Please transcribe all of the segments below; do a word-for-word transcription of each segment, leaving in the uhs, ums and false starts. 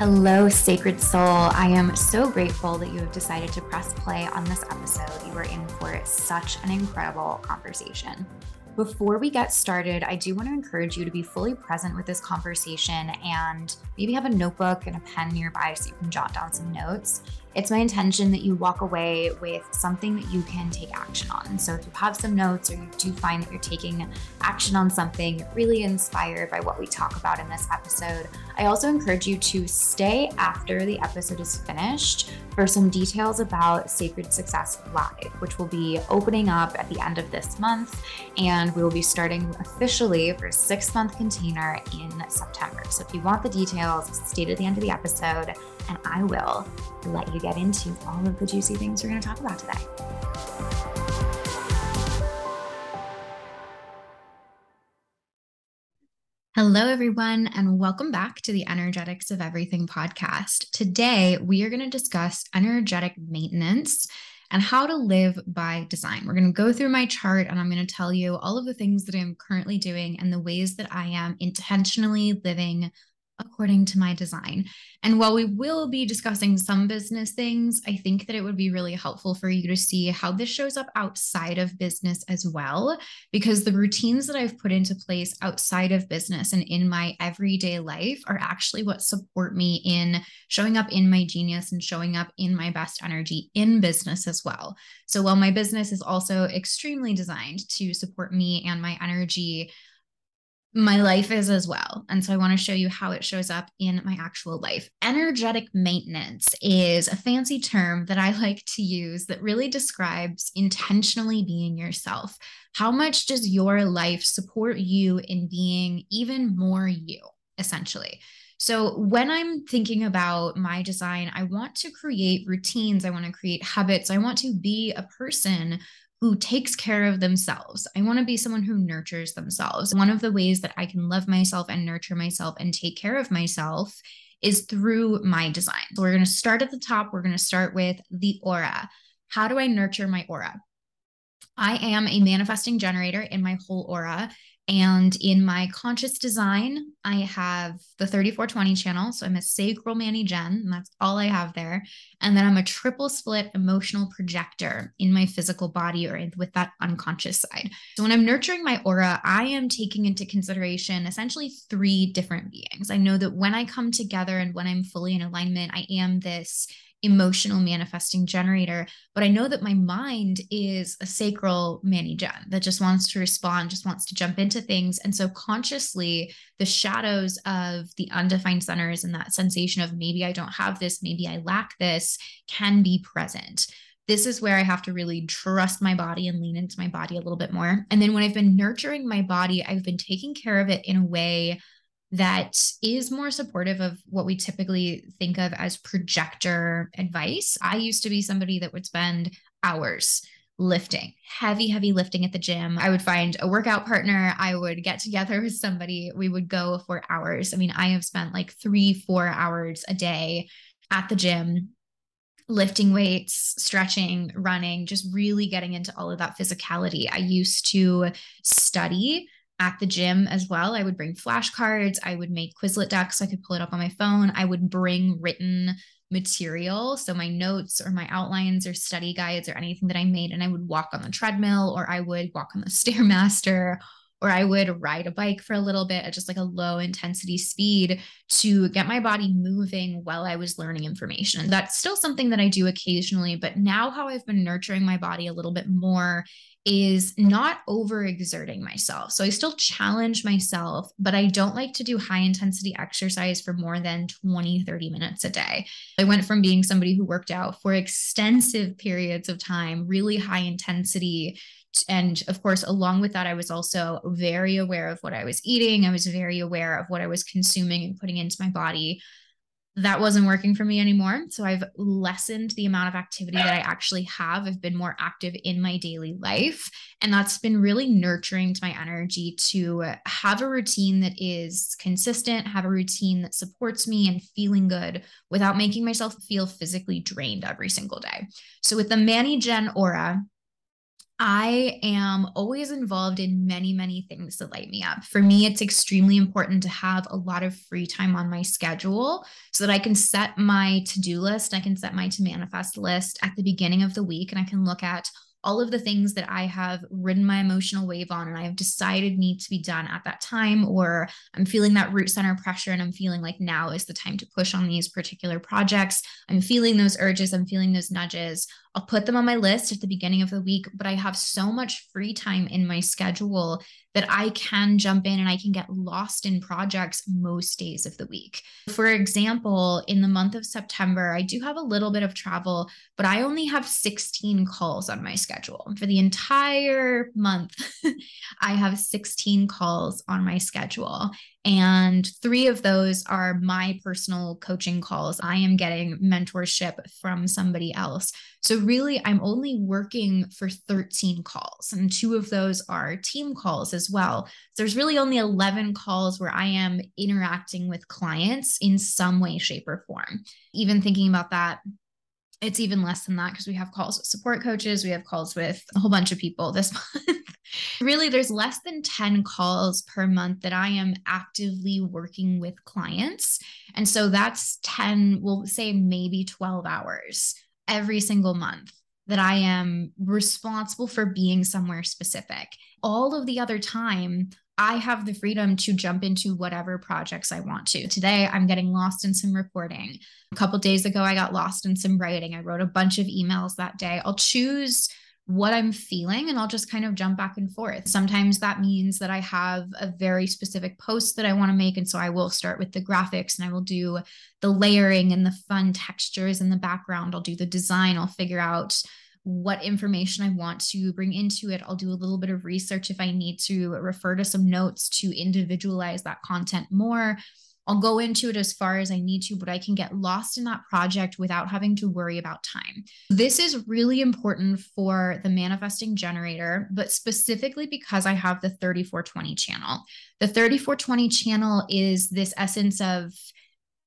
Hello, Sacred Soul. I am so grateful that you have decided to press play on this episode. You are in for such an incredible conversation. Before we get started, I do want to encourage you to be fully present with this conversation and maybe have a notebook and a pen nearby so you can jot down some notes. It's my intention that you walk away with something that you can take action on. So if you have some notes or you do find that you're taking action on something, you're really inspired by what we talk about in this episode, I also encourage you to stay after the episode is finished for some details about Sacred Success Live, which will be opening up at the end of this month. And we will be starting officially for a six-month container in September. So if you want the details, stay to the end of the episode and I will let you get into all of the juicy things we're going to talk about today. Hello, everyone, and welcome back to the Energetics of Everything podcast. Today, we are going to discuss energetic maintenance and how to live by design. We're going to go through my chart and I'm going to tell you all of the things that I'm currently doing and the ways that I am intentionally living according to my design. And while we will be discussing some business things, I think that it would be really helpful for you to see how this shows up outside of business as well, because the routines that I've put into place outside of business and in my everyday life are actually what support me in showing up in my genius and showing up in my best energy in business as well. So while my business is also extremely designed to support me and my energy, my life is as well. And so I want to show you how it shows up in my actual life. Energetic maintenance is a fancy term that I like to use that really describes intentionally being yourself. How much does your life support you in being even more you, essentially? So when I'm thinking about my design, I want to create routines. I want to create habits. I want to be a person who takes care of themselves. I want to be someone who nurtures themselves. One of the ways that I can love myself and nurture myself and take care of myself is through my design. So we're going to start at the top. We're going to start with the aura. How do I nurture my aura? I am a manifesting generator in my whole aura. And in my conscious design, I have the thirty-four twenty channel. So I'm a sacral Manny Gen, and that's all I have there. And then I'm a triple split emotional projector in my physical body or with that unconscious side. So when I'm nurturing my aura, I am taking into consideration essentially three different beings. I know that when I come together and when I'm fully in alignment, I am this emotional manifesting generator, but I know that my mind is a sacral Manny Gen that just wants to respond, just wants to jump into things. And so consciously, the shadows of the undefined centers and that sensation of maybe I don't have this, maybe I lack this can be present. This is where I have to really trust my body and lean into my body a little bit more. And then when I've been nurturing my body, I've been taking care of it in a way that is more supportive of what we typically think of as projector advice. I used to be somebody that would spend hours lifting, heavy, heavy lifting at the gym. I would find a workout partner. I would get together with somebody. We would go for hours. I mean, I have spent like three, four hours a day at the gym, lifting weights, stretching, running, just really getting into all of that physicality. I used to study at the gym as well. I would bring flashcards. I would make Quizlet decks so I could pull it up on my phone. I would bring written material, so my notes or my outlines or study guides or anything that I made, and I would walk on the treadmill or I would walk on the Stairmaster or I would ride a bike for a little bit at just like a low intensity speed to get my body moving while I was learning information. That's still something that I do occasionally, but now how I've been nurturing my body a little bit more is not overexerting myself. So I still challenge myself, but I don't like to do high intensity exercise for more than twenty, thirty minutes a day. I went from being somebody who worked out for extensive periods of time, really high intensity. And of course, along with that, I was also very aware of what I was eating. I was very aware of what I was consuming and putting into my body. That wasn't working for me anymore. So I've lessened the amount of activity that I actually have. I've been more active in my daily life. And that's been really nurturing to my energy to have a routine that is consistent, have a routine that supports me and feeling good without making myself feel physically drained every single day. So with the Manny Gen aura, I am always involved in many, many things that light me up. For me, it's extremely important to have a lot of free time on my schedule so that I can set my to-do list. I can set my to manifest list at the beginning of the week, and I can look at all of the things that I have ridden my emotional wave on and I have decided need to be done at that time, or I'm feeling that root center pressure and I'm feeling like now is the time to push on these particular projects. I'm feeling those urges. I'm feeling those nudges. I'll put them on my list at the beginning of the week, but I have so much free time in my schedule that I can jump in and I can get lost in projects most days of the week. For example, in the month of September, I do have a little bit of travel, but I only have sixteen calls on my schedule. For the entire month, I have sixteen calls on my schedule. And three of those are my personal coaching calls. I am getting mentorship from somebody else. So really, I'm only working for thirteen calls, and two of those are team calls as well. So there's really only eleven calls where I am interacting with clients in some way, shape, or form. Even thinking about that, it's even less than that because we have calls with support coaches. We have calls with a whole bunch of people this month. Really, there's less than ten calls per month that I am actively working with clients. And so that's ten, we'll say maybe twelve hours every single month that I am responsible for being somewhere specific. All of the other time, I have the freedom to jump into whatever projects I want to. Today, I'm getting lost in some reporting. A couple of days ago, I got lost in some writing. I wrote a bunch of emails that day. I'll choose what I'm feeling, and I'll just kind of jump back and forth. Sometimes that means that I have a very specific post that I want to make. And so I will start with the graphics and I will do the layering and the fun textures in the background. I'll do the design. I'll figure out what information I want to bring into it. I'll do a little bit of research if I need to, refer to some notes to individualize that content more. I'll go into it as far as I need to, but I can get lost in that project without having to worry about time. This is really important for the manifesting generator, but specifically because I have the thirty-four twenty channel. The thirty-four twenty channel is this essence of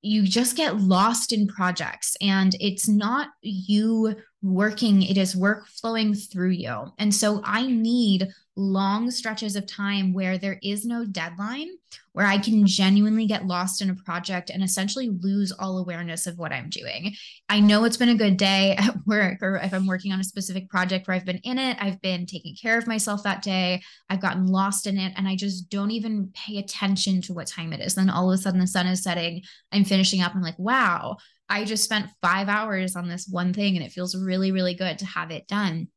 you just get lost in projects, and it's not you working, it is work flowing through you. And so I need long stretches of time where there is no deadline, where I can genuinely get lost in a project and essentially lose all awareness of what I'm doing. I know it's been a good day at work, or if I'm working on a specific project where I've been in it, I've been taking care of myself that day, I've gotten lost in it, and I just don't even pay attention to what time it is. Then all of a sudden the sun is setting, I'm finishing up, I'm like, wow, I just spent five hours on this one thing, and it feels really, really good to have it done.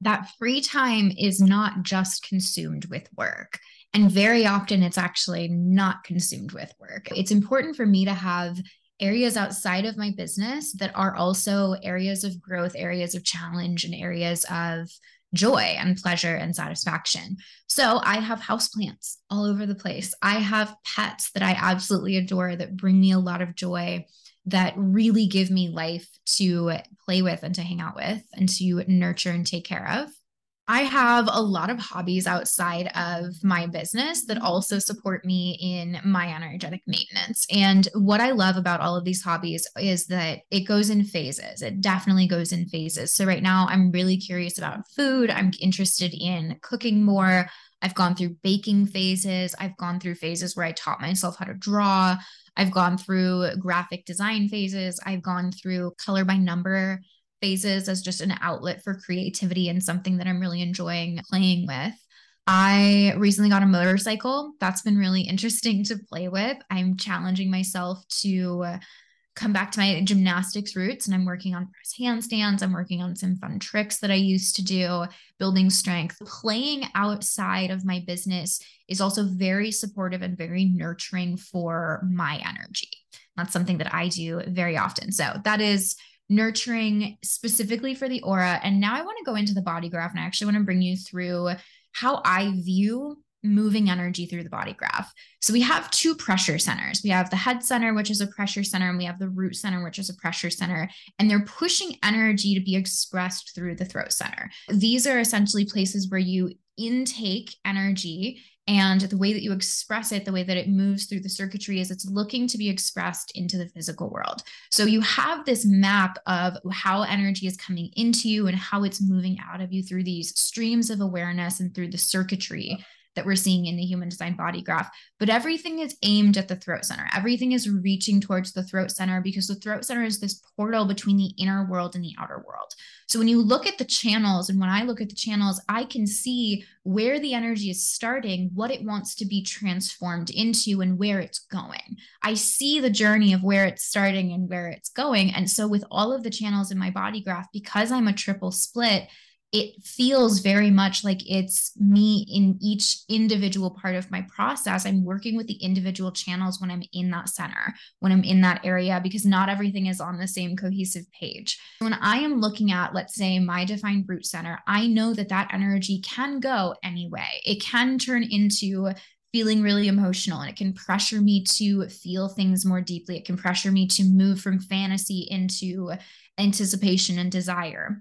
That free time is not just consumed with work. And very often it's actually not consumed with work. It's important for me to have areas outside of my business that are also areas of growth, areas of challenge, and areas of joy and pleasure and satisfaction. So I have houseplants all over the place. I have pets that I absolutely adore that bring me a lot of joy, that really give me life to play with and to hang out with and to nurture and take care of. I have a lot of hobbies outside of my business that also support me in my energetic maintenance. And what I love about all of these hobbies is that it goes in phases. It definitely goes in phases. So right now I'm really curious about food. I'm interested in cooking more. I've gone through baking phases. I've gone through phases where I taught myself how to draw. I've gone through graphic design phases. I've gone through color by number phases as just an outlet for creativity and something that I'm really enjoying playing with. I recently got a motorcycle. That's been really interesting to play with. I'm challenging myself to come back to my gymnastics roots, and I'm working on press handstands. I'm working on some fun tricks that I used to do, building strength. Playing outside of my business is also very supportive and very nurturing for my energy. That's something that I do very often. So that is nurturing specifically for the aura. And now I want to go into the body graph, and I actually want to bring you through how I view moving energy through the body graph. So we have two pressure centers. We have the head center, which is a pressure center, and we have the root center, which is a pressure center, and they're pushing energy to be expressed through the throat center. These are essentially places where you intake energy And the way that you express it, the way that it moves through the circuitry is it's looking to be expressed into the physical world. So you have this map of how energy is coming into you and how it's moving out of you through these streams of awareness and through the circuitry that we're seeing in the human design body graph. But everything is aimed at the throat center. Everything is reaching towards the throat center because the throat center is this portal between the inner world and the outer world. So when you look at the channels, and when I look at the channels, I can see where the energy is starting, what it wants to be transformed into, and where it's going. I see the journey of where it's starting and where it's going. And so with all of the channels in my body graph, because I'm a triple split, it feels very much like it's me in each individual part of my process. I'm working with the individual channels when I'm in that center, when I'm in that area, because not everything is on the same cohesive page. When I am looking at, let's say, my defined root center, I know that that energy can go any way. It can turn into feeling really emotional, and it can pressure me to feel things more deeply. It can pressure me to move from fantasy into anticipation and desire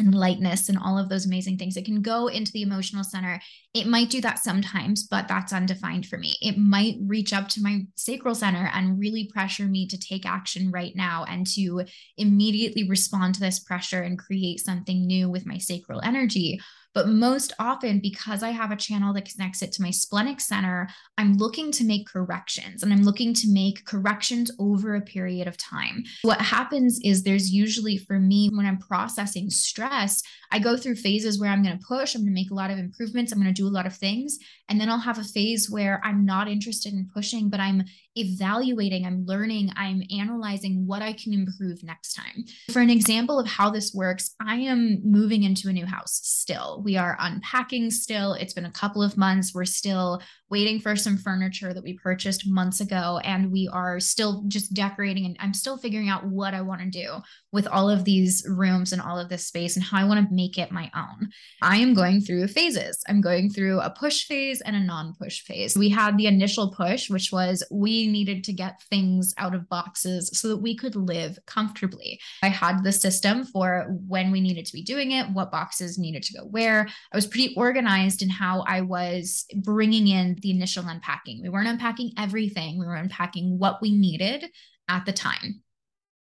and lightness and all of those amazing things. It can go into the emotional center. It might do that sometimes, but that's undefined for me. It might reach up to my sacral center and really pressure me to take action right now and to immediately respond to this pressure and create something new with my sacral energy. But most often, because I have a channel that connects it to my splenic center, I'm looking to make corrections, and I'm looking to make corrections over a period of time. What happens is there's usually, for me, when I'm processing stress, I go through phases where I'm going to push, I'm going to make a lot of improvements, I'm going to do a lot of things. And then I'll have a phase where I'm not interested in pushing, but I'm evaluating, I'm learning, I'm analyzing what I can improve next time. For an example of how this works, I am moving into a new house still. We are unpacking still. It's been a couple of months. We're still waiting for some furniture that we purchased months ago. And we are still just decorating, and I'm still figuring out what I want to do with all of these rooms and all of this space and how I want to make it my own. I am going through phases. I'm going through a push phase and a non-push phase. We had the initial push, which was we needed to get things out of boxes so that we could live comfortably. I had the system for when we needed to be doing it, what boxes needed to go where. I was pretty organized in how I was bringing in the initial unpacking. We weren't unpacking everything. We were unpacking what we needed at the time.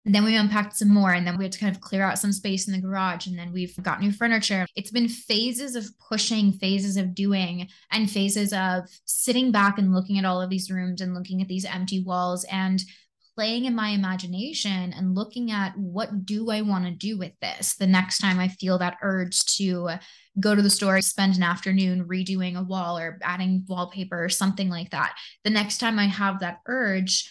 And then we unpacked some more, and then we had to kind of clear out some space in the garage, and then we've got new furniture. It's been phases of pushing, phases of doing, and phases of sitting back and looking at all of these rooms and looking at these empty walls and playing in my imagination and looking at what do I want to do with this the next time I feel that urge to go to the store, spend an afternoon redoing a wall or adding wallpaper or something like that. The next time I have that urge,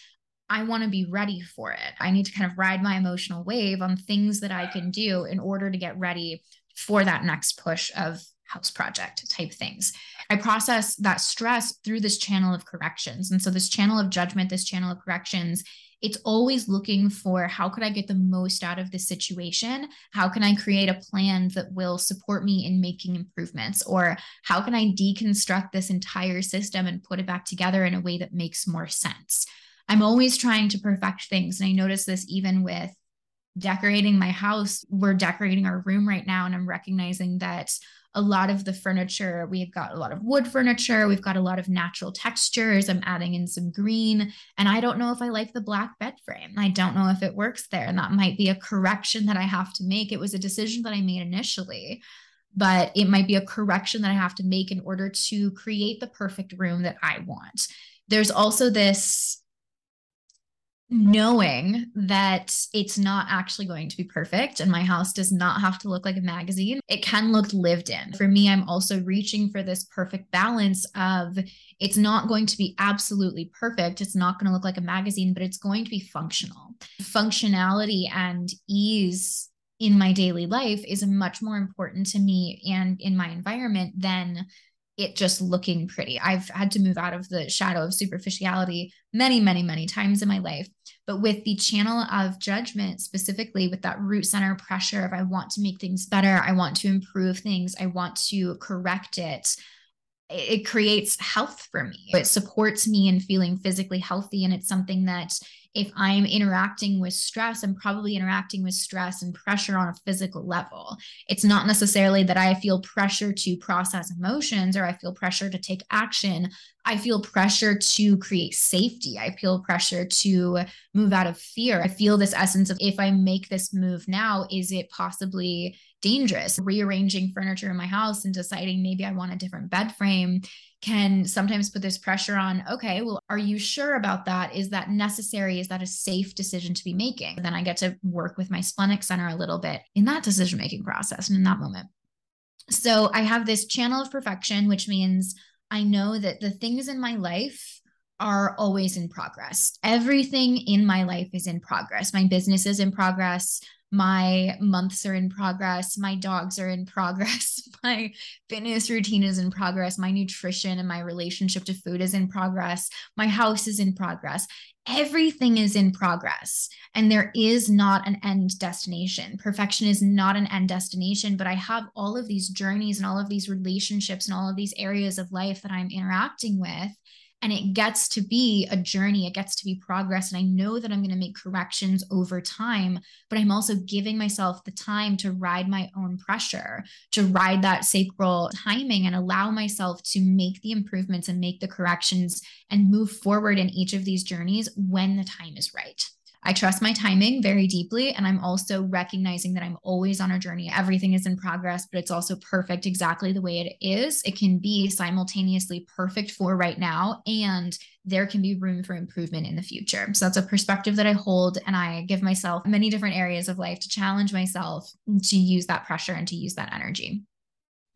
I want to be ready for it. I need to kind of ride my emotional wave on things that I can do in order to get ready for that next push of house project type things. I process that stress through this channel of corrections. And so this channel of judgment, this channel of corrections, it's always looking for how could I get the most out of this situation? How can I create a plan that will support me in making improvements? Or how can I deconstruct this entire system and put it back together in a way that makes more sense? I'm always trying to perfect things. And I notice this even with decorating my house. We're decorating our room right now, and I'm recognizing that a lot of the furniture, we've got a lot of wood furniture. We've got a lot of natural textures. I'm adding in some green, and I don't know if I like the black bed frame. I don't know if it works there. And that might be a correction that I have to make. It was a decision that I made initially, but it might be a correction that I have to make in order to create the perfect room that I want. There's also this knowing that it's not actually going to be perfect, and my house does not have to look like a magazine. It can look lived in. For me, I'm also reaching for this perfect balance of it's not going to be absolutely perfect. It's not going to look like a magazine, but it's going to be functional. Functionality and ease in my daily life is much more important to me and in my environment than it just looking pretty. I've had to move out of the shadow of superficiality many, many, many times in my life. But with the channel of judgment, specifically with that root center pressure of I want to make things better, I want to improve things, I want to correct it, it creates health for me. It supports me in feeling physically healthy. And it's something that if I'm interacting with stress, I'm probably interacting with stress and pressure on a physical level. It's not necessarily that I feel pressure to process emotions or I feel pressure to take action. I feel pressure to create safety. I feel pressure to move out of fear. I feel this essence of, if I make this move now, is it possibly dangerous? Rearranging furniture in my house and deciding maybe I want a different bed frame can sometimes put this pressure on, okay, well, are you sure about that? Is that necessary? Is that a safe decision to be making? And then I get to work with my splenic center a little bit in that decision-making process and in that moment. So I have this channel of perfection, which means I know that the things in my life are always in progress. Everything in my life is in progress. My business is in progress. My months are in progress. My dogs are in progress. My fitness routine is in progress. My nutrition and my relationship to food is in progress. My house is in progress. Everything is in progress. And there is not an end destination. Perfection is not an end destination, but I have all of these journeys and all of these relationships and all of these areas of life that I'm interacting with. And it gets to be a journey. It gets to be progress. And I know that I'm going to make corrections over time, but I'm also giving myself the time to ride my own pressure, to ride that sacral timing and allow myself to make the improvements and make the corrections and move forward in each of these journeys when the time is right. I trust my timing very deeply. And I'm also recognizing that I'm always on a journey. Everything is in progress, but it's also perfect exactly the way it is. It can be simultaneously perfect for right now, and there can be room for improvement in the future. So that's a perspective that I hold. And I give myself many different areas of life to challenge myself to use that pressure and to use that energy.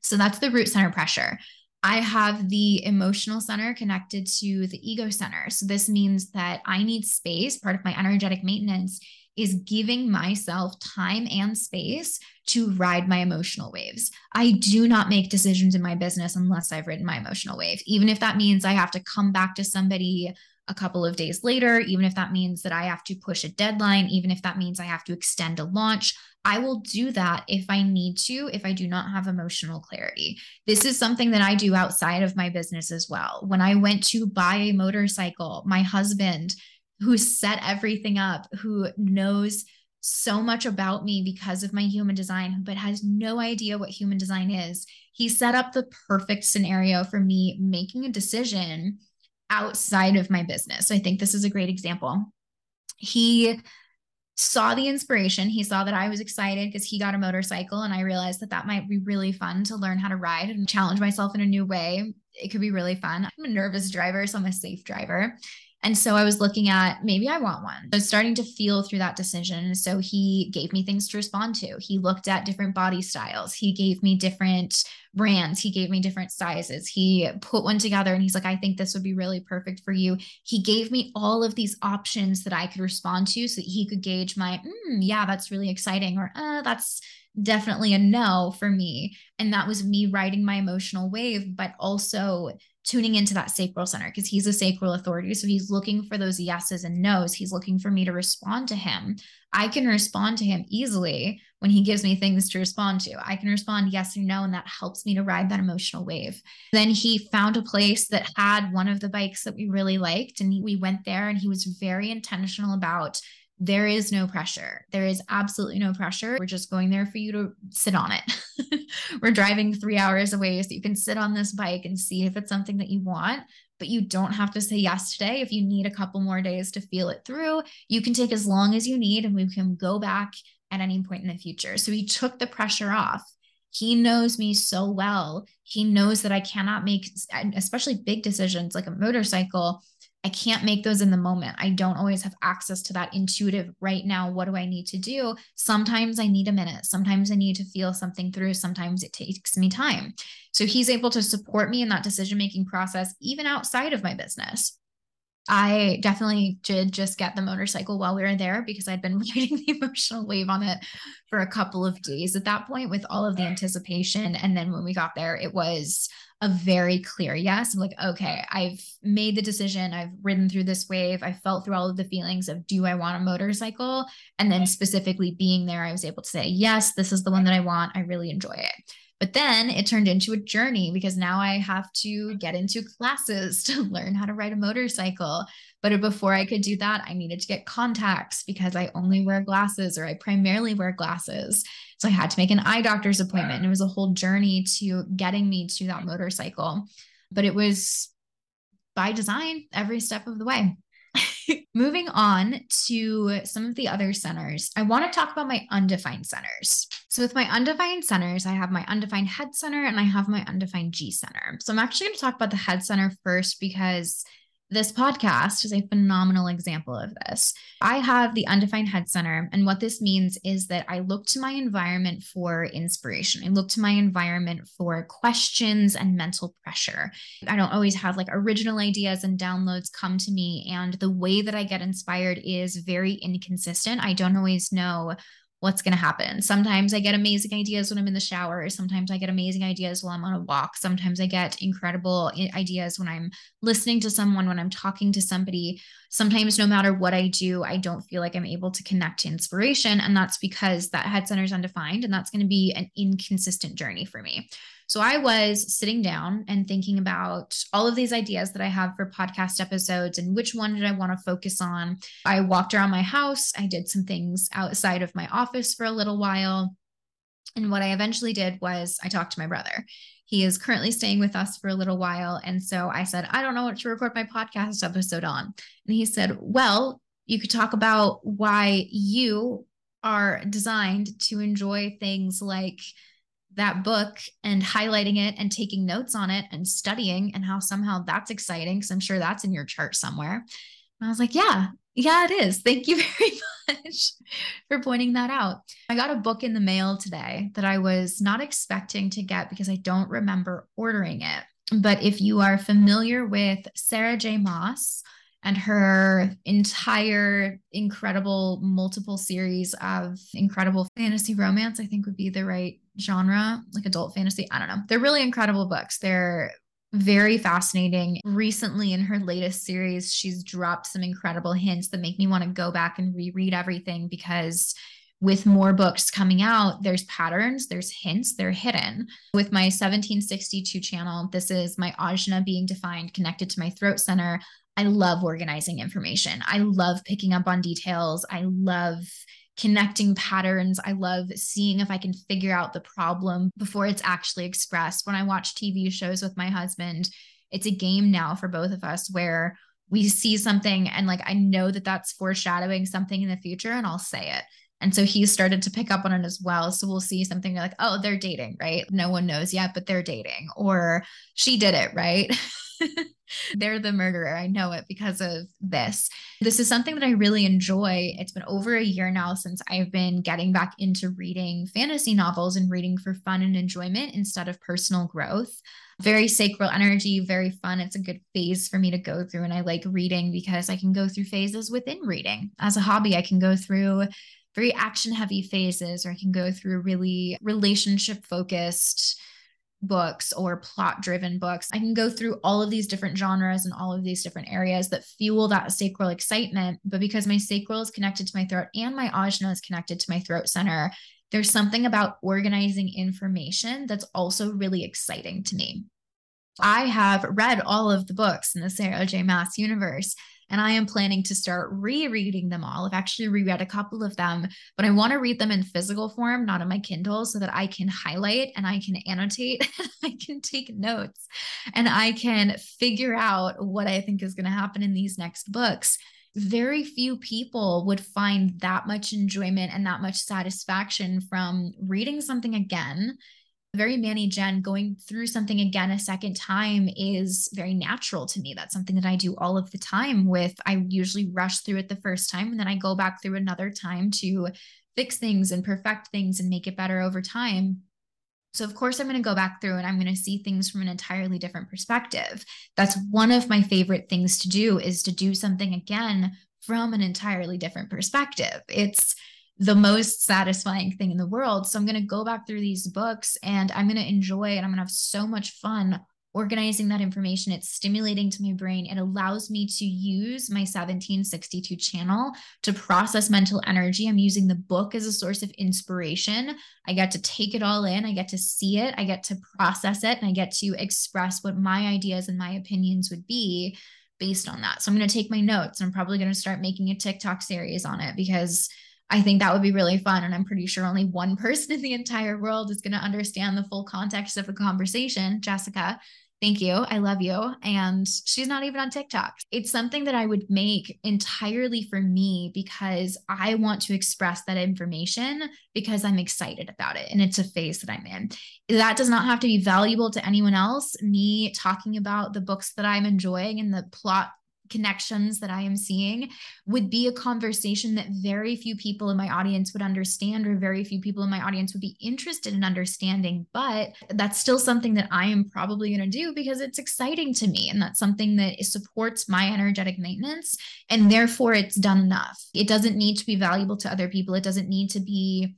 So that's the root center pressure. I have the emotional center connected to the ego center. So this means that I need space. Part of my energetic maintenance is giving myself time and space to ride my emotional waves. I do not make decisions in my business unless I've ridden my emotional wave, even if that means I have to come back to somebody a couple of days later, even if that means that I have to push a deadline, even if that means I have to extend a launch. I will do that if I need to, if I do not have emotional clarity. This is something that I do outside of my business as well. When I went to buy a motorcycle, my husband, who set everything up, who knows so much about me because of my human design, but has no idea what human design is, he set up the perfect scenario for me making a decision outside of my business. So I think this is a great example. He saw the inspiration. He saw that I was excited because he got a motorcycle, and I realized that that might be really fun to learn how to ride and challenge myself in a new way. It could be really fun. I'm a nervous driver, so I'm a safe driver. And so I was looking at, maybe I want one. So starting to feel through that decision. So he gave me things to respond to. He looked at different body styles. He gave me different brands. He gave me different sizes. He put one together and he's like, I think this would be really perfect for you. He gave me all of these options that I could respond to so that he could gauge my, mm, yeah, that's really exciting, or uh, that's definitely a no for me. And that was me riding my emotional wave, but also tuning into that sacral center, because he's a sacral authority. So he's looking for those yeses and nos. He's looking for me to respond to him. I can respond to him easily when he gives me things to respond to. I can respond yes or no, and that helps me to ride that emotional wave. Then he found a place that had one of the bikes that we really liked, and we went there, and he was very intentional about, there is no pressure. There is absolutely no pressure. We're just going there for you to sit on it. We're driving three hours away so you can sit on this bike and see if it's something that you want, but you don't have to say yes today. If you need a couple more days to feel it through, you can take as long as you need, and we can go back at any point in the future. So he took the pressure off. He knows me so well. He knows that I cannot make, especially big decisions like a motorcycle, I can't make those in the moment. I don't always have access to that intuitive right now. What do I need to do? Sometimes I need a minute. Sometimes I need to feel something through. Sometimes it takes me time. So he's able to support me in that decision-making process, even outside of my business. I definitely did just get the motorcycle while we were there because I'd been riding the emotional wave on it for a couple of days at that point with all of the anticipation. And then when we got there, it was a very clear yes. I'm like, okay, I've made the decision. I've ridden through this wave. I felt through all of the feelings of, do I want a motorcycle? And then specifically being there, I was able to say, yes, this is the one that I want. I really enjoy it. But then it turned into a journey because now I have to get into classes to learn how to ride a motorcycle. But before I could do that, I needed to get contacts because I only wear glasses, or I primarily wear glasses. So I had to make an eye doctor's appointment, and it was a whole journey to getting me to that motorcycle. But it was by design every step of the way. Moving on to some of the other centers, I want to talk about my undefined centers. So with my undefined centers, I have my undefined head center and I have my undefined G center. So I'm actually going to talk about the head center first, because this podcast is a phenomenal example of this. I have the undefined head center. And what this means is that I look to my environment for inspiration. I look to my environment for questions and mental pressure. I don't always have like original ideas and downloads come to me. And the way that I get inspired is very inconsistent. I don't always know what's going to happen. Sometimes I get amazing ideas when I'm in the shower. Sometimes I get amazing ideas while I'm on a walk. Sometimes I get incredible ideas when I'm listening to someone, when I'm talking to somebody. Sometimes no matter what I do, I don't feel like I'm able to connect to inspiration. And that's because that head center is undefined, and that's going to be an inconsistent journey for me. So I was sitting down and thinking about all of these ideas that I have for podcast episodes and which one did I want to focus on. I walked around my house. I did some things outside of my office for a little while. And what I eventually did was I talked to my brother. He is currently staying with us for a little while. And so I said, I don't know what to record my podcast episode on. And he said, well, you could talk about why you are designed to enjoy things like that book and highlighting it and taking notes on it and studying, and how somehow that's exciting, because I'm sure that's in your chart somewhere. And I was like, yeah, yeah, it is. Thank you very much for pointing that out. I got a book in the mail today that I was not expecting to get because I don't remember ordering it. But if you are familiar with Sarah J. Maas and her entire incredible multiple series of incredible fantasy romance, I think would be the right genre, like adult fantasy. I don't know. They're really incredible books. They're very fascinating. Recently in her latest series, she's dropped some incredible hints that make me want to go back and reread everything, because with more books coming out, there's patterns, there's hints, they're hidden. With my seventeen sixty-two channel, this is my ajna being defined, connected to my throat center. I love organizing information. I love picking up on details. I love connecting patterns. I love seeing if I can figure out the problem before it's actually expressed. When I watch T V shows with my husband, it's a game now for both of us where we see something and like, I know that that's foreshadowing something in the future, and I'll say it. And so he started to pick up on it as well. So we'll see something like, oh, they're dating, right? No one knows yet, but they're dating, or she did it, right? They're the murderer. I know it because of this. This is something that I really enjoy. It's been over a year now since I've been getting back into reading fantasy novels and reading for fun and enjoyment instead of personal growth. Very sacral energy, very fun. It's a good phase for me to go through. And I like reading because I can go through phases within reading. As a hobby, I can go through very action heavy phases, or I can go through really relationship focused books or plot driven books. I can go through all of these different genres and all of these different areas that fuel that sacral excitement. But because my sacral is connected to my throat and my ajna is connected to my throat center, there's something about organizing information that's also really exciting to me. I have read all of the books in the Sarah J. Maas universe, and I am planning to start rereading them all. I've actually reread a couple of them, but I want to read them in physical form, not on my Kindle, so that I can highlight and I can annotate, and I can take notes, and I can figure out what I think is going to happen in these next books. Very few people would find that much enjoyment and that much satisfaction from reading something again. Very Manny Gen, going through something again a second time is very natural to me. That's something that I do all of the time with, I usually rush through it the first time, and then I go back through another time to fix things and perfect things and make it better over time. So of course I'm going to go back through and I'm going to see things from an entirely different perspective. That's one of my favorite things to do, is to do something again from an entirely different perspective. It's the most satisfying thing in the world. So I'm going to go back through these books and I'm going to enjoy, and I'm going to have so much fun organizing that information. It's stimulating to my brain. It allows me to use my seventeen sixty-two channel to process mental energy. I'm using the book as a source of inspiration. I get to take it all in. I get to see it. I get to process it. And I get to express what my ideas and my opinions would be based on that. So I'm going to take my notes, and I'm probably going to start making a TikTok series on it, because I think that would be really fun. And I'm pretty sure only one person in the entire world is going to understand the full context of a conversation. Jessica, thank you. I love you. And she's not even on TikTok. It's something that I would make entirely for me, because I want to express that information because I'm excited about it. And it's a phase that I'm in. That does not have to be valuable to anyone else. Me talking about the books that I'm enjoying and the plot connections that I am seeing would be a conversation that very few people in my audience would understand, or very few people in my audience would be interested in understanding. But that's still something that I am probably going to do because it's exciting to me. And that's something that supports my energetic maintenance. And therefore it's done enough. It doesn't need to be valuable to other people. It doesn't need to be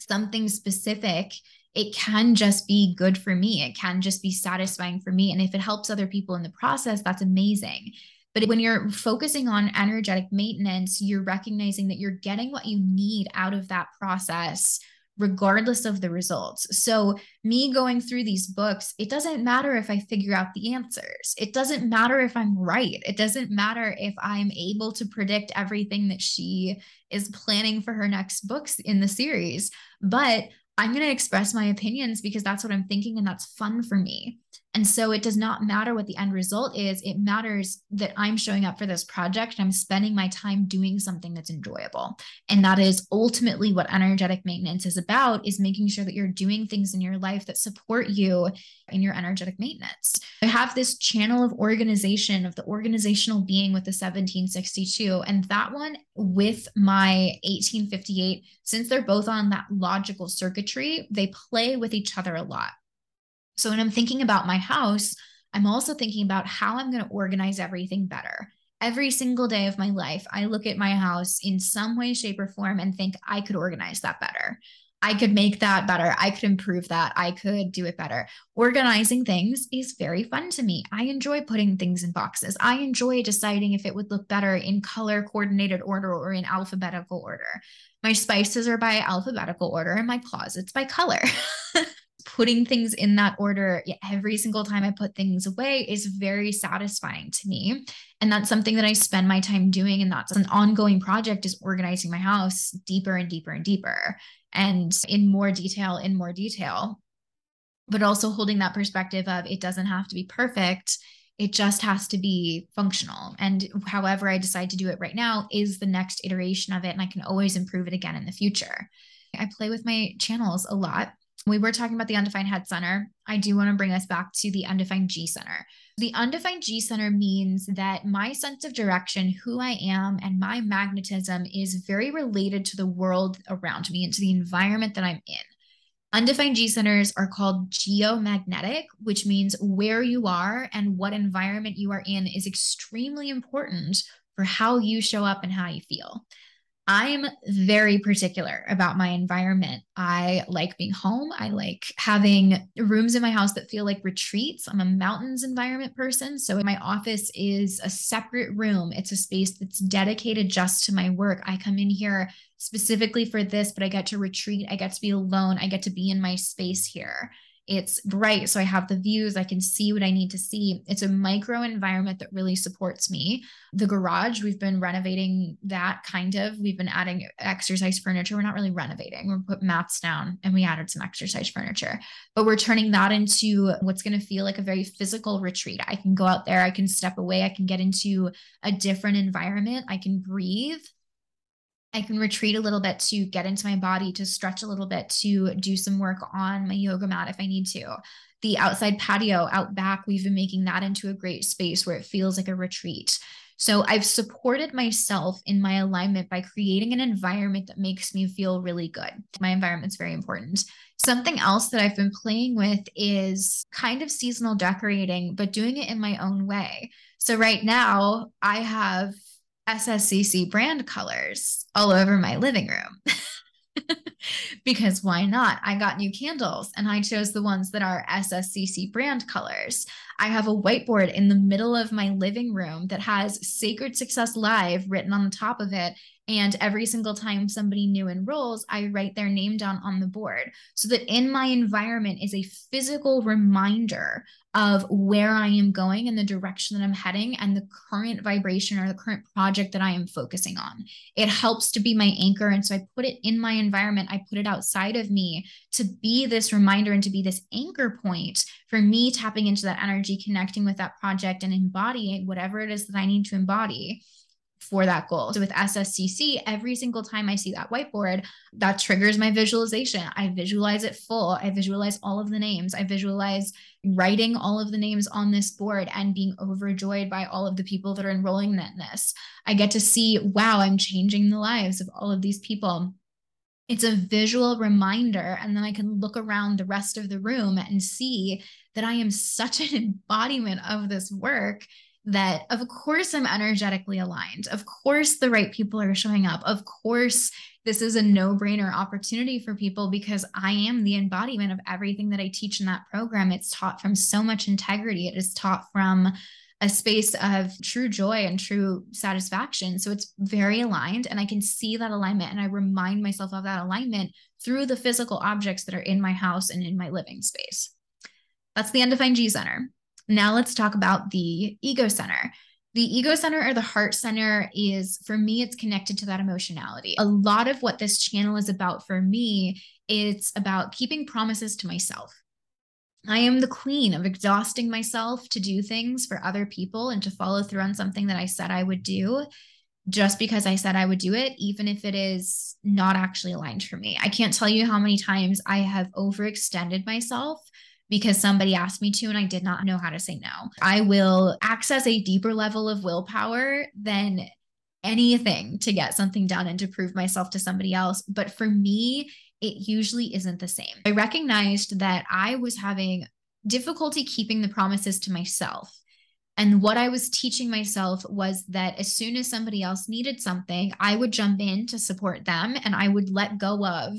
something specific. It can just be good for me. It can just be satisfying for me. And if it helps other people in the process, that's amazing. But when you're focusing on energetic maintenance, you're recognizing that you're getting what you need out of that process, regardless of the results. So me going through these books, it doesn't matter if I figure out the answers. It doesn't matter if I'm right. It doesn't matter if I'm able to predict everything that she is planning for her next books in the series. But I'm going to express my opinions because that's what I'm thinking and that's fun for me. And so it does not matter what the end result is. It matters that I'm showing up for this project and I'm spending my time doing something that's enjoyable. And that is ultimately what energetic maintenance is about, is making sure that you're doing things in your life that support you in your energetic maintenance. I have this channel of organization, of the organizational being with the seventeen sixty-two, and that one with my eighteen fifty-eight, since they're both on that logical circuitry, they play with each other a lot. So when I'm thinking about my house, I'm also thinking about how I'm going to organize everything better. Every single day of my life, I look at my house in some way, shape, or form and think I could organize that better. I could make that better. I could improve that. I could do it better. Organizing things is very fun to me. I enjoy putting things in boxes. I enjoy deciding if it would look better in color coordinated order or in alphabetical order. My spices are by alphabetical order and my closet's by color. Putting things in that order every single time I put things away is very satisfying to me. And that's something that I spend my time doing. And that's an ongoing project, is organizing my house deeper and deeper and deeper and in more detail, in more detail, but also holding that perspective of it doesn't have to be perfect. It just has to be functional. And however I decide to do it right now is the next iteration of it. And I can always improve it again in the future. I play with my channels a lot. We were talking about the Undefined Head Center. I do want to bring us back to the Undefined G Center. The Undefined G Center means that my sense of direction, who I am, and my magnetism is very related to the world around me and to the environment that I'm in. Undefined G Centers are called geomagnetic, which means where you are and what environment you are in is extremely important for how you show up and how you feel. I'm very particular about my environment. I like being home. I like having rooms in my house that feel like retreats. I'm a mountains environment person. So my office is a separate room. It's a space that's dedicated just to my work. I come in here specifically for this, but I get to retreat. I get to be alone. I get to be in my space here. It's bright, so I have the views. I can see what I need to see. It's a micro environment that really supports me. The garage, we've been renovating that kind of. We've been adding exercise furniture. We're not really renovating. We put mats down and we added some exercise furniture, but we're turning that into what's going to feel like a very physical retreat. I can go out there. I can step away. I can get into a different environment. I can breathe. I can retreat a little bit to get into my body, to stretch a little bit, to do some work on my yoga mat if I need to. The outside patio out back, we've been making that into a great space where it feels like a retreat. So I've supported myself in my alignment by creating an environment that makes me feel really good. My environment's very important. Something else that I've been playing with is kind of seasonal decorating, but doing it in my own way. So right now I have S S C C brand colors all over my living room. because why not? I got new candles and I chose the ones that are S S C C brand colors. I have a whiteboard in the middle of my living room that has Sacred Success Live written on the top of it. And every single time somebody new enrolls, I write their name down on the board so that in my environment is a physical reminder of where I am going and the direction that I'm heading and the current vibration or the current project that I am focusing on. It helps to be my anchor. And so I put it in my environment. I put it outside of me to be this reminder and to be this anchor point for me tapping into that energy, connecting with that project and embodying whatever it is that I need to embody for that goal. So with S S C C, every single time I see that whiteboard, that triggers my visualization. I visualize it full. I visualize all of the names. I visualize writing all of the names on this board and being overjoyed by all of the people that are enrolling in this. I get to see, wow, I'm changing the lives of all of these people. It's a visual reminder. And then I can look around the rest of the room and see that I am such an embodiment of this work that of course I'm energetically aligned. Of course the right people are showing up. Of course this is a no-brainer opportunity for people because I am the embodiment of everything that I teach in that program. It's taught from so much integrity. It is taught from a space of true joy and true satisfaction. So it's very aligned and I can see that alignment and I remind myself of that alignment through the physical objects that are in my house and in my living space. That's the undefined G center. Now let's talk about the ego center. The ego center or the heart center is, for me, it's connected to that emotionality. A lot of what this channel is about for me, it's about keeping promises to myself. I am the queen of exhausting myself to do things for other people and to follow through on something that I said I would do just because I said I would do it, even if it is not actually aligned for me. I can't tell you how many times I have overextended myself because somebody asked me to and I did not know how to say no. I will access a deeper level of willpower than anything to get something done and to prove myself to somebody else. But for me, it usually isn't the same. I recognized that I was having difficulty keeping the promises to myself. And what I was teaching myself was that as soon as somebody else needed something, I would jump in to support them and I would let go of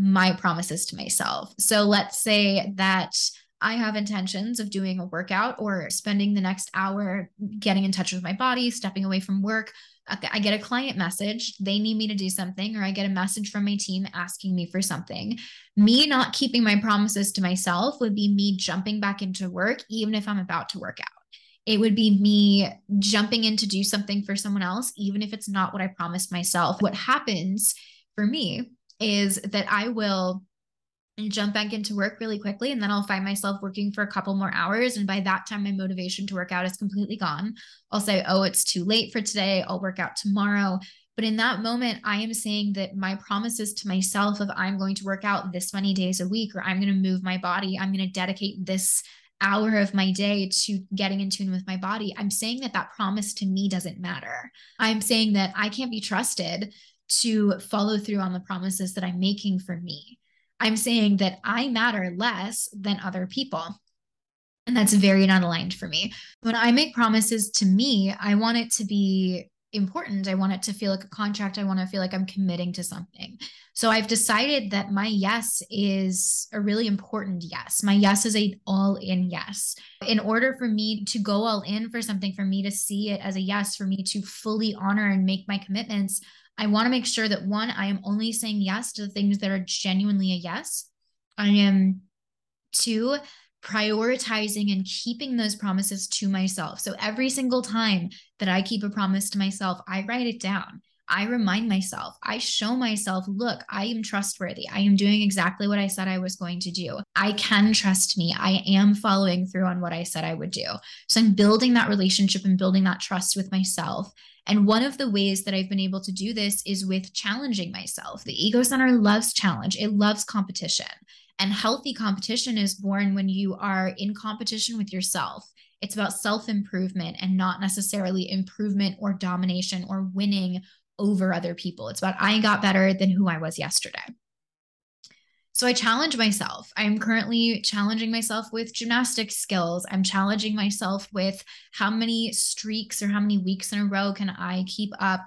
my promises to myself. So let's say that I have intentions of doing a workout or spending the next hour getting in touch with my body, stepping away from work. I get a client message, they need me to do something, or I get a message from my team asking me for something. Me not keeping my promises to myself would be me jumping back into work, even if I'm about to work out. It would be me jumping in to do something for someone else, even if it's not what I promised myself. What happens for me is that I will jump back into work really quickly and then I'll find myself working for a couple more hours. And by that time, my motivation to work out is completely gone. I'll say, oh, it's too late for today. I'll work out tomorrow. But in that moment, I am saying that my promises to myself of I'm going to work out this many days a week, or I'm going to move my body, I'm going to dedicate this hour of my day to getting in tune with my body. I'm saying that that promise to me doesn't matter. I'm saying that I can't be trusted to follow through on the promises that I'm making for me. I'm saying that I matter less than other people. And that's very not aligned for me. When I make promises to me, I want it to be important. I want it to feel like a contract. I want to feel like I'm committing to something. So I've decided that my yes is a really important yes. My yes is an all-in yes. In order for me to go all in for something, for me to see it as a yes, for me to fully honor and make my commitments, I want to make sure that one, I am only saying yes to the things that are genuinely a yes. I am two, prioritizing and keeping those promises to myself. So every single time that I keep a promise to myself, I write it down. I remind myself, I show myself, look, I am trustworthy. I am doing exactly what I said I was going to do. I can trust me. I am following through on what I said I would do. So I'm building that relationship and building that trust with myself. And one of the ways that I've been able to do this is with challenging myself. The ego center loves challenge. It loves competition. And healthy competition is born when you are in competition with yourself. It's about self-improvement and not necessarily improvement or domination or winning over other people. It's about I got better than who I was yesterday. So I challenge myself. I'm currently challenging myself with gymnastics skills. I'm challenging myself with how many streaks or how many weeks in a row can I keep up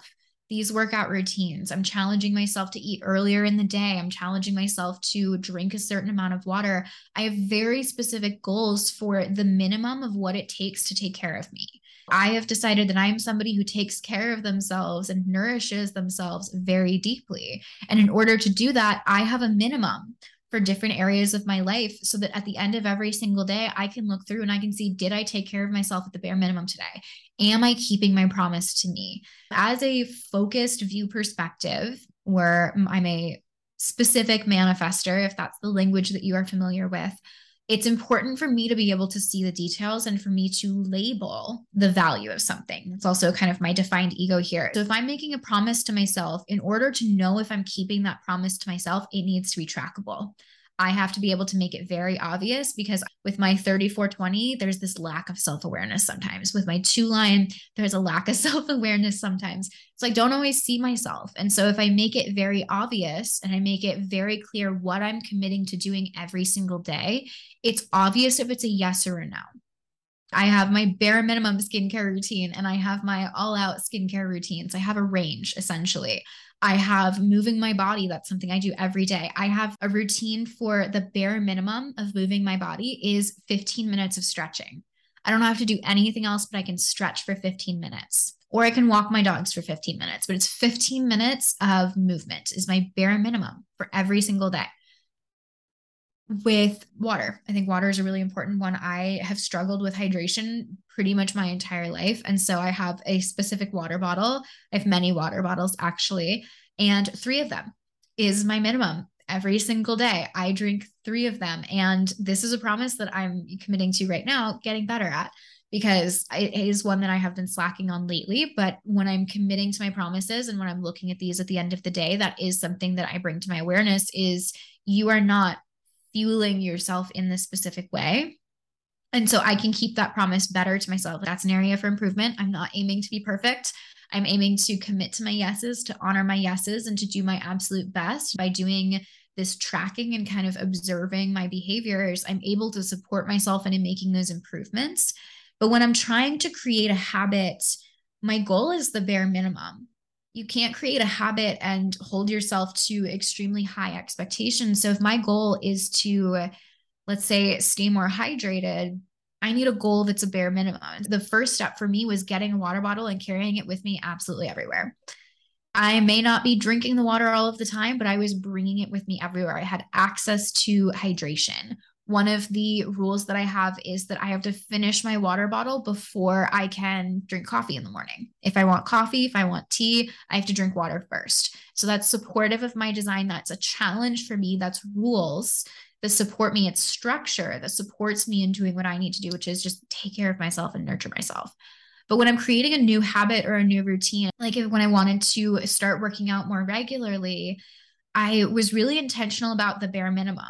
these workout routines. I'm challenging myself to eat earlier in the day. I'm challenging myself to drink a certain amount of water. I have very specific goals for the minimum of what it takes to take care of me. I have decided that I'm somebody who takes care of themselves and nourishes themselves very deeply. And in order to do that, I have a minimum for different areas of my life so that at the end of every single day, I can look through and I can see, did I take care of myself at the bare minimum today? Am I keeping my promise to me? As a focused view perspective, where I'm a specific manifester, if that's the language that you are familiar with, it's important for me to be able to see the details and for me to label the value of something. It's also kind of my defined ego here. So if I'm making a promise to myself, in order to know if I'm keeping that promise to myself, it needs to be trackable. I have to be able to make it very obvious, because with my thirty-four twenty, there's this lack of self-awareness sometimes. With my two line, there's a lack of self-awareness sometimes. So I don't always see myself. And so if I make it very obvious and I make it very clear what I'm committing to doing every single day, it's obvious if it's a yes or a no. I have my bare minimum skincare routine and I have my all-out skincare routines. I have a range, essentially. I have moving my body. That's something I do every day. I have a routine for the bare minimum of moving my body is fifteen minutes of stretching. I don't have to do anything else, but I can stretch for fifteen minutes, or I can walk my dogs for fifteen minutes, but it's fifteen minutes of movement is my bare minimum for every single day. With water, I think water is a really important one. I have struggled with hydration pretty much my entire life. And so I have a specific water bottle. I have many water bottles actually, and three of them is my minimum. Every single day, I drink three of them. And this is a promise that I'm committing to right now, getting better at, because it is one that I have been slacking on lately. But when I'm committing to my promises and when I'm looking at these at the end of the day, that is something that I bring to my awareness is you are not fueling yourself in this specific way. And so I can keep that promise better to myself. That's an area for improvement. I'm not aiming to be perfect. I'm aiming to commit to my yeses, to honor my yeses, and to do my absolute best. By doing this tracking and kind of observing my behaviors, I'm able to support myself and in making those improvements. But when I'm trying to create a habit, my goal is the bare minimum. You can't create a habit and hold yourself to extremely high expectations. So if my goal is to, let's say, stay more hydrated, I need a goal that's a bare minimum. The first step for me was getting a water bottle and carrying it with me absolutely everywhere. I may not be drinking the water all of the time, but I was bringing it with me everywhere. I had access to hydration. One of the rules that I have is that I have to finish my water bottle before I can drink coffee in the morning. If I want coffee, if I want tea, I have to drink water first. So that's supportive of my design. That's a challenge for me. That's rules that support me. It's structure that supports me in doing what I need to do, which is just take care of myself and nurture myself. But when I'm creating a new habit or a new routine, like if, when I wanted to start working out more regularly, I was really intentional about the bare minimum.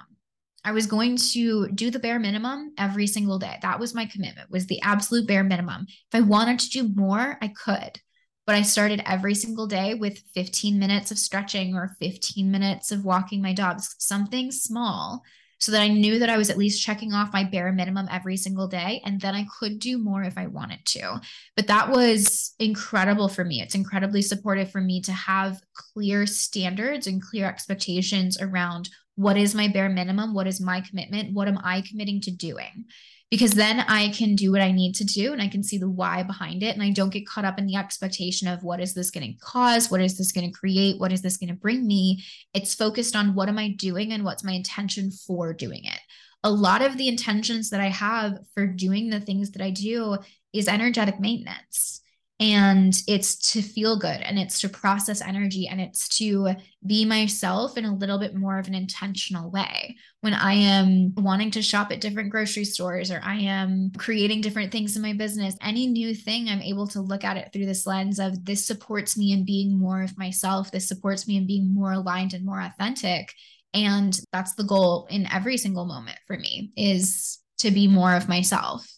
I was going to do the bare minimum every single day. That was my commitment, was the absolute bare minimum. If I wanted to do more, I could, but I started every single day with fifteen minutes of stretching or fifteen minutes of walking my dogs, something small, so that I knew that I was at least checking off my bare minimum every single day. And then I could do more if I wanted to. But that was incredible for me. It's incredibly supportive for me to have clear standards and clear expectations around what is my bare minimum? What is my commitment? What am I committing to doing? Because then I can do what I need to do and I can see the why behind it. And I don't get caught up in the expectation of what is this going to cause? What is this going to create? What is this going to bring me? It's focused on what am I doing and what's my intention for doing it. A lot of the intentions that I have for doing the things that I do is energetic maintenance. And it's to feel good, and it's to process energy, and it's to be myself in a little bit more of an intentional way. When I am wanting to shop at different grocery stores, or I am creating different things in my business, any new thing, I'm able to look at it through this lens of this supports me in being more of myself. This supports me in being more aligned and more authentic. And that's the goal in every single moment for me, is to be more of myself.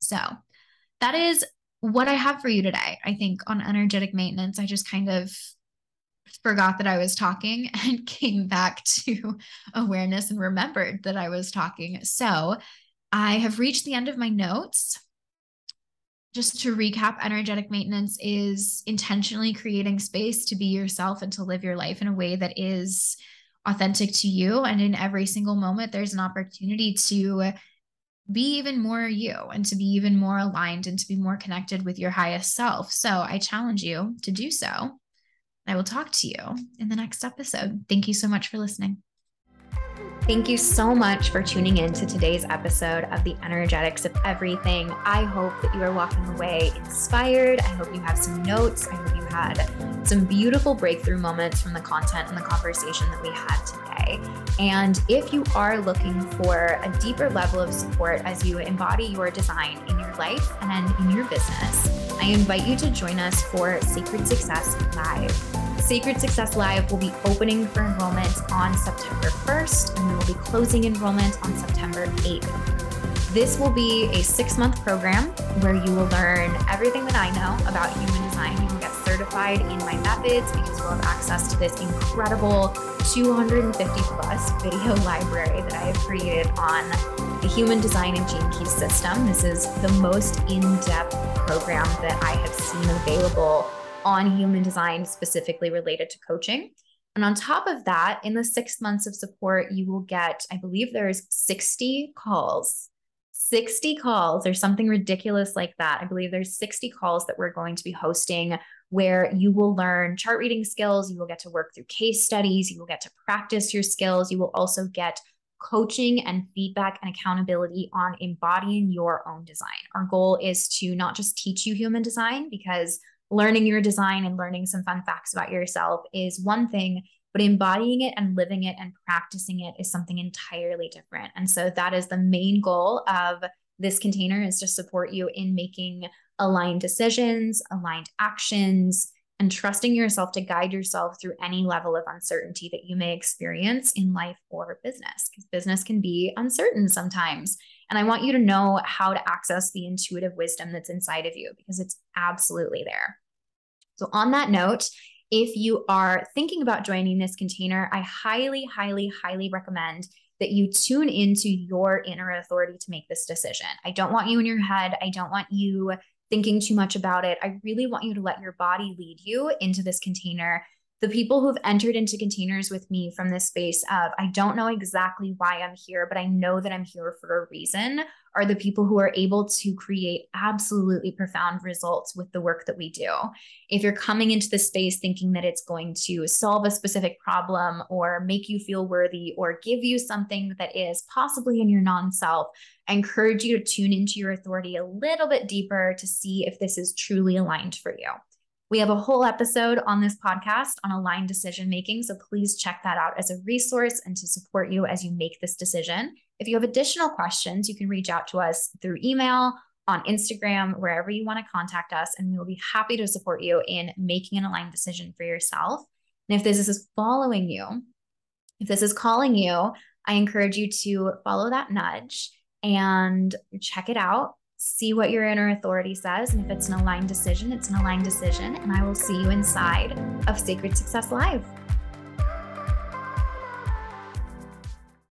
So that is what I have for you today. I think on energetic maintenance, I just kind of forgot that I was talking and came back to awareness and remembered that I was talking. So I have reached the end of my notes. just to recap, energetic maintenance is intentionally creating space to be yourself and to live your life in a way that is authentic to you. And in every single moment, there's an opportunity to be even more you and to be even more aligned and to be more connected with your highest self. So I challenge you to do so. I will talk to you in the next episode. Thank you so much for listening. Thank you so much for tuning in to today's episode of the Energetics of Everything. I hope that you are walking away inspired. I hope you have some notes. I hope you had some beautiful breakthrough moments from the content and the conversation that we had today. And if you are looking for a deeper level of support as you embody your design in your life and in your business, I invite you to join us for Sacred Success Live. Sacred Success Live will be opening for enrollment on September first, and we will be closing enrollment on September eighth. This will be a six-month program where you will learn everything that I know about human design. You will get certified in my methods because you'll have access to this incredible two hundred fifty plus video library that I have created on the Human Design and Gene Key system. This is the most in-depth program that I have seen available on human design, specifically related to coaching. And on top of that, in the six months of support, you will get, I believe there's sixty calls, sixty calls or something ridiculous like that. I believe there's sixty calls that we're going to be hosting where you will learn chart reading skills. You will get to work through case studies. You will get to practice your skills. You will also get coaching and feedback and accountability on embodying your own design. Our goal is to not just teach you human design, because learning your design and learning some fun facts about yourself is one thing, but embodying it and living it and practicing it is something entirely different. And so that is the main goal of this container, is to support you in making aligned decisions, aligned actions, and trusting yourself to guide yourself through any level of uncertainty that you may experience in life or business, because business can be uncertain sometimes. And I want you to know how to access the intuitive wisdom that's inside of you, because it's absolutely there. So on that note, if you are thinking about joining this container, I highly, highly, highly recommend that you tune into your inner authority to make this decision. I don't want you in your head. I don't want you thinking too much about it. I really want you to let your body lead you into this container. The people who've entered into containers with me from this space of, I don't know exactly why I'm here, but I know that I'm here for a reason, are the people who are able to create absolutely profound results with the work that we do. If you're coming into the space thinking that it's going to solve a specific problem or make you feel worthy or give you something that is possibly in your non-self, I encourage you to tune into your authority a little bit deeper to see if this is truly aligned for you. We have a whole episode on this podcast on aligned decision-making, so please check that out as a resource and to support you as you make this decision. If you have additional questions, you can reach out to us through email, on Instagram, wherever you want to contact us, and we will be happy to support you in making an aligned decision for yourself. And if this is following you, if this is calling you, I encourage you to follow that nudge and check it out. See what your inner authority says. And if it's an aligned decision, it's an aligned decision. And I will see you inside of Sacred Success Live.